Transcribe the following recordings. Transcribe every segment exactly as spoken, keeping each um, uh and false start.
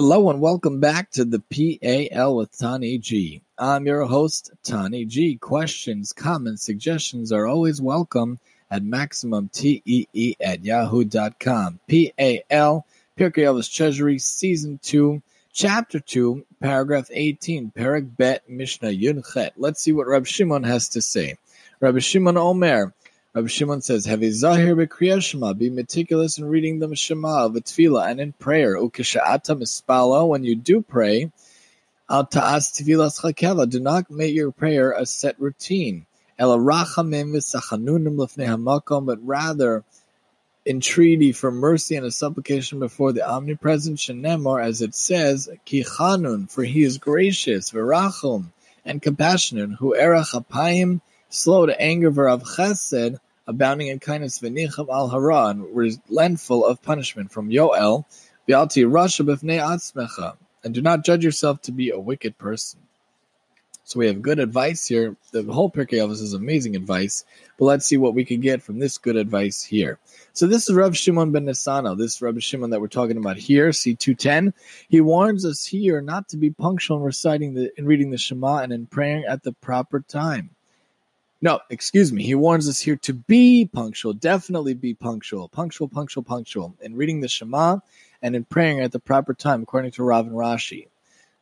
Hello and welcome back to the P A L with Tani G. I'm your host, Tani G. Questions, comments, suggestions are always welcome at MaximumTee at yahoo dot com. P A L, Pirkei Avos Treasury, Season two, Chapter two, Paragraph eighteen, Perek Bet Mishnah Yunchet. Let's see what Rav Shimon has to say. Rabbi Shimon Omer. Rav Shimon says, "Hevi zahir b'kriyas Shema, be meticulous in reading the Shema of a Tefillah and in prayer. Ukesha'ata mispala, when you do pray, al ta'as tefilas chakela, do not make your prayer a set routine. El rachamim v'sachanunim lefnei hamakom, but rather entreaty for mercy and a supplication before the omnipresent Shenemar, as it says, Ki Chanun, for He is gracious, verachum, and compassionate, who erech apayim, slow to anger, veravchesed, abounding in kindness, venicham al hara, and resentful of punishment." From Yoel, V'alti rasha b'fnei atzmecha, and do not judge yourself to be a wicked person. So we have good advice here. The whole Pirkei Avos is amazing advice, but let's see what we can get from this good advice here. So this is Rav Shimon ben Nissano. This Rav Shimon that we're talking about here, C two ten. He warns us here not to be punctual in reciting the, in reading the Shema and in praying at the proper time. No, excuse me. He warns us here to be punctual. Definitely be punctual. Punctual, punctual, punctual. In reading the Shema and in praying at the proper time, according to Rav and Rashi.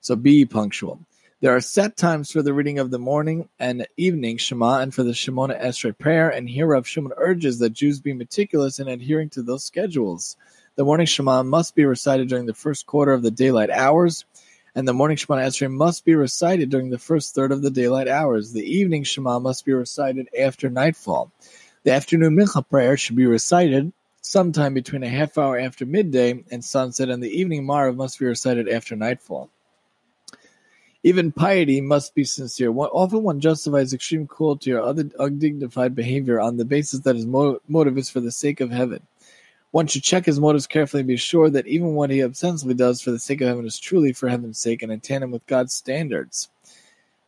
So be punctual. There are set times for the reading of the morning and evening Shema and for the Shemona Eshre prayer. And here Rav Shimon urges that Jews be meticulous in adhering to those schedules. The morning Shema must be recited during the first quarter of the daylight hours, and the morning Shema Esrei must be recited during the first third of the daylight hours. The evening Shema must be recited after nightfall. The afternoon Mincha prayer should be recited sometime between a half hour after midday and sunset, and the evening Maariv must be recited after nightfall. Even piety must be sincere. Often one justifies extreme cruelty or other undignified behavior on the basis that his motive is for the sake of heaven. One should check his motives carefully and be sure that even what he ostensibly does for the sake of heaven is truly for heaven's sake and in tandem with God's standards.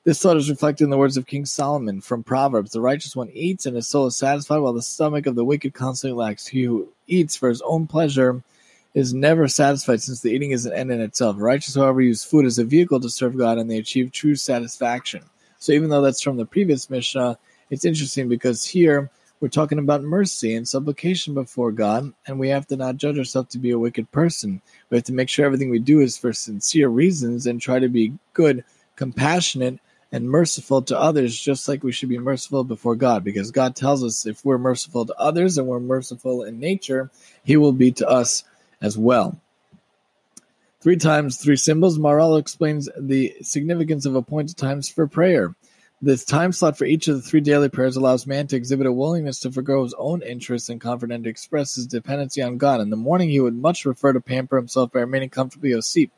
This thought is reflected in the words of King Solomon from Proverbs: "The righteous one eats and his soul is satisfied, while the stomach of the wicked constantly lacks. He who eats for his own pleasure is never satisfied, since the eating is an end in itself. The righteous, however, use food as a vehicle to serve God, and they achieve true satisfaction." So even though that's from the previous Mishnah, it's interesting because here we're talking about mercy and supplication before God, and we have to not judge ourselves to be a wicked person. We have to make sure everything we do is for sincere reasons and try to be good, compassionate, and merciful to others, just like we should be merciful before God, because God tells us if we're merciful to others and we're merciful in nature, He will be to us as well. Three times, three symbols. Maral explains the significance of appointed times for prayer. This time slot for each of the three daily prayers allows man to exhibit a willingness to forgo his own interests and comfort and to express his dependency on God. In the morning, he would much prefer to pamper himself by remaining comfortably asleep.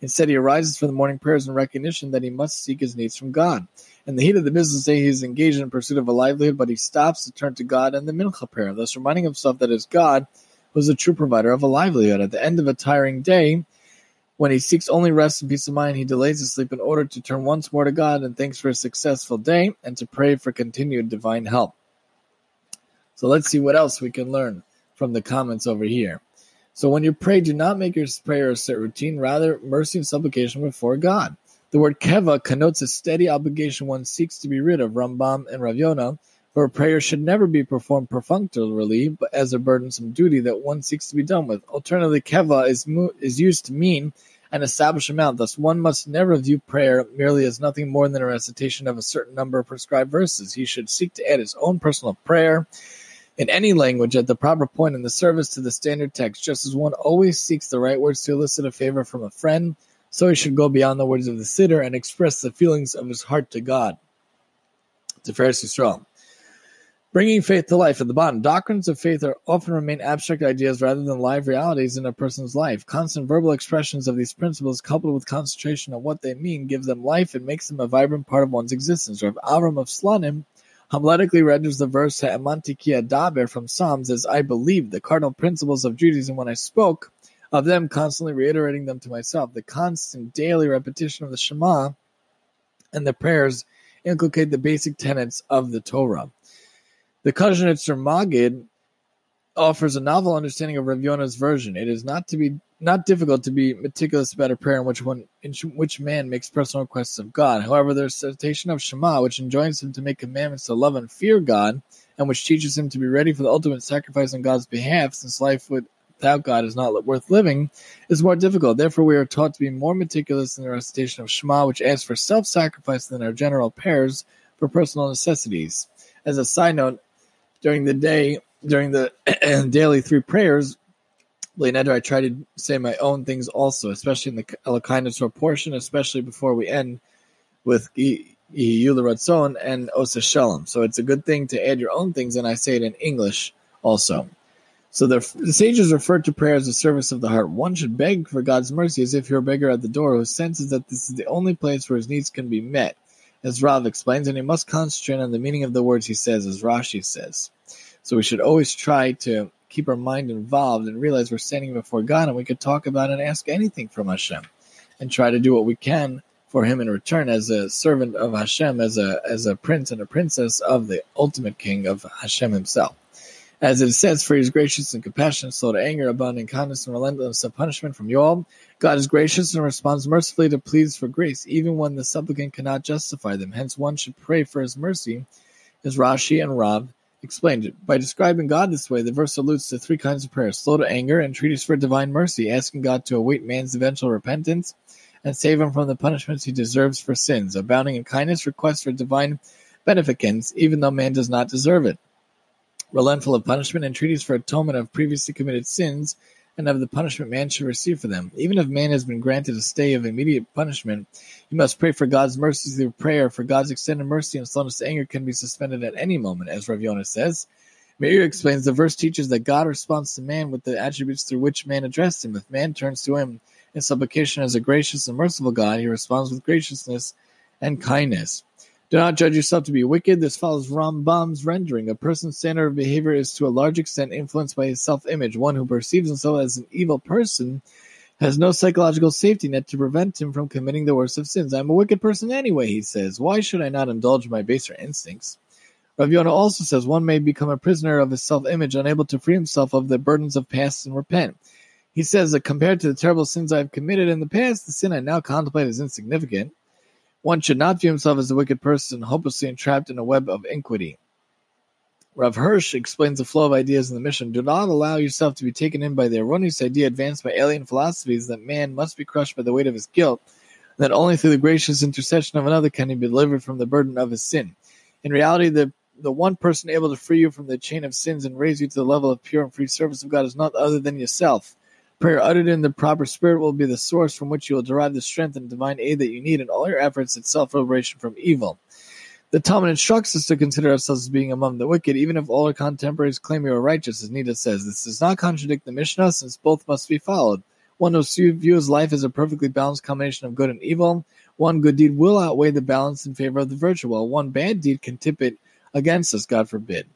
Instead, he arises for the morning prayers in recognition that he must seek his needs from God. In the heat of the business day, he is engaged in pursuit of a livelihood, but he stops to turn to God in the Mincha prayer, thus reminding himself that his God was the true provider of a livelihood. At the end of a tiring day, when he seeks only rest and peace of mind, he delays his sleep in order to turn once more to God and thanks for a successful day and to pray for continued divine help. So let's see what else we can learn from the comments over here. So when you pray, do not make your prayer a set routine, rather mercy and supplication before God. The word keva connotes a steady obligation one seeks to be rid of. Rambam and Rav Yonah, for a prayer should never be performed perfunctorily, but as a burdensome duty that one seeks to be done with. Alternatively, keva is mo- is used to mean an established amount. Thus, one must never view prayer merely as nothing more than a recitation of a certain number of prescribed verses. He should seek to add his own personal prayer in any language at the proper point in the service to the standard text. Just as one always seeks the right words to elicit a favor from a friend, so he should go beyond the words of the siddur and express the feelings of his heart to God. To Tiferes Yisrael. Bringing faith to life. At the bottom, doctrines of faith are often remain abstract ideas rather than live realities in a person's life. Constant verbal expressions of these principles, coupled with concentration on what they mean, gives them life and makes them a vibrant part of one's existence. Rav Avram of Slanim homiletically renders the verse "Ha'amanti ki adaber" from Psalms as "I believed the cardinal principles of Judaism when I spoke of them, constantly reiterating them to myself." The constant daily repetition of the Shema and the prayers inculcate the basic tenets of the Torah. The Kozhenitser Magid offers a novel understanding of Rav Yonah's version. It is not to be not difficult to be meticulous about a prayer in which one in which man makes personal requests of God. However, the recitation of Shema, which enjoins him to make commandments to love and fear God, and which teaches him to be ready for the ultimate sacrifice on God's behalf, since life without God is not worth living, is more difficult. Therefore, we are taught to be more meticulous in the recitation of Shema, which asks for self-sacrifice than our general prayers for personal necessities. As a side note, during the day, during the daily three prayers, Leonardo, I try to say my own things also, especially in the Elokainosor portion, especially before we end with Yula Ratzon and Osa Shalom. So it's a good thing to add your own things, and I say it in English also. So the, the sages refer to prayer as the service of the heart. One should beg for God's mercy as if you're a beggar at the door who senses that this is the only place where his needs can be met, as Rav explains, and he must concentrate on the meaning of the words he says, as Rashi says. So we should always try to keep our mind involved and realize we're standing before God, and we could talk about and ask anything from Hashem and try to do what we can for him in return as a servant of Hashem, as a as a prince and a princess of the ultimate king of Hashem himself. As it says, for he is gracious and compassionate, slow to anger, abundant in kindness, and relentless of punishment. From Yoel, God is gracious and responds mercifully to pleas for grace, even when the supplicant cannot justify them. Hence, one should pray for his mercy, as Rashi and Rav explained it. By describing God this way, the verse alludes to three kinds of prayer: slow to anger, entreaties for divine mercy, asking God to await man's eventual repentance and save him from the punishments he deserves for sins; abounding in kindness, requests for divine beneficence, even though man does not deserve it; relentful of punishment, entreaties for atonement of previously committed sins and of the punishment man should receive for them. Even if man has been granted a stay of immediate punishment, he must pray for God's mercy through prayer, for God's extended mercy and slowness to anger can be suspended at any moment, as Rav Yonah says. Meir explains, the verse teaches that God responds to man with the attributes through which man addressed him. If man turns to him in supplication as a gracious and merciful God, he responds with graciousness and kindness. Do not judge yourself to be wicked. This follows Rambam's rendering. A person's standard of behavior is to a large extent influenced by his self-image. One who perceives himself as an evil person has no psychological safety net to prevent him from committing the worst of sins. I'm a wicked person anyway, he says. Why should I not indulge my baser instincts? Rav Yonah also says one may become a prisoner of his self-image, unable to free himself of the burdens of past and repent. He says that compared to the terrible sins I have committed in the past, the sin I now contemplate is insignificant. One should not view himself as a wicked person, hopelessly entrapped in a web of iniquity. Rav Hirsch explains the flow of ideas in the Mishnah. Do not allow yourself to be taken in by the erroneous idea advanced by alien philosophies that man must be crushed by the weight of his guilt, and that only through the gracious intercession of another can he be delivered from the burden of his sin. In reality, the, the one person able to free you from the chain of sins and raise you to the level of pure and free service of God is not other than yourself. Prayer uttered in the proper spirit will be the source from which you will derive the strength and divine aid that you need in all your efforts at self-liberation from evil. The Talmud instructs us to consider ourselves as being among the wicked, even if all our contemporaries claim we are righteous, as Nita says. This does not contradict the Mishnah, since both must be followed. One who views life as a perfectly balanced combination of good and evil, one good deed will outweigh the balance in favor of the virtue, while one bad deed can tip it against us, God forbid.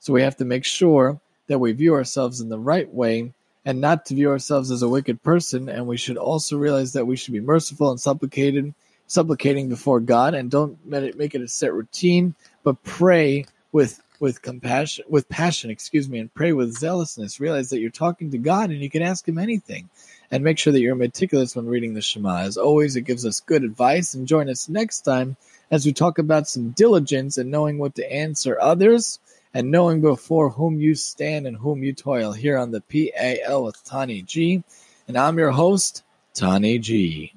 So we have to make sure that we view ourselves in the right way, and not to view ourselves as a wicked person, and we should also realize that we should be merciful and supplicated, supplicating before God, and don't make it a set routine, but pray with with compassion, with passion, excuse me, and pray with zealousness. Realize that you're talking to God, and you can ask him anything, and make sure that you're meticulous when reading the Shema. As always, it gives us good advice, and join us next time as we talk about some diligence and knowing what to answer others, and knowing before whom you stand and whom you toil, here on the P A L with Tani G. And I'm your host, Tani G.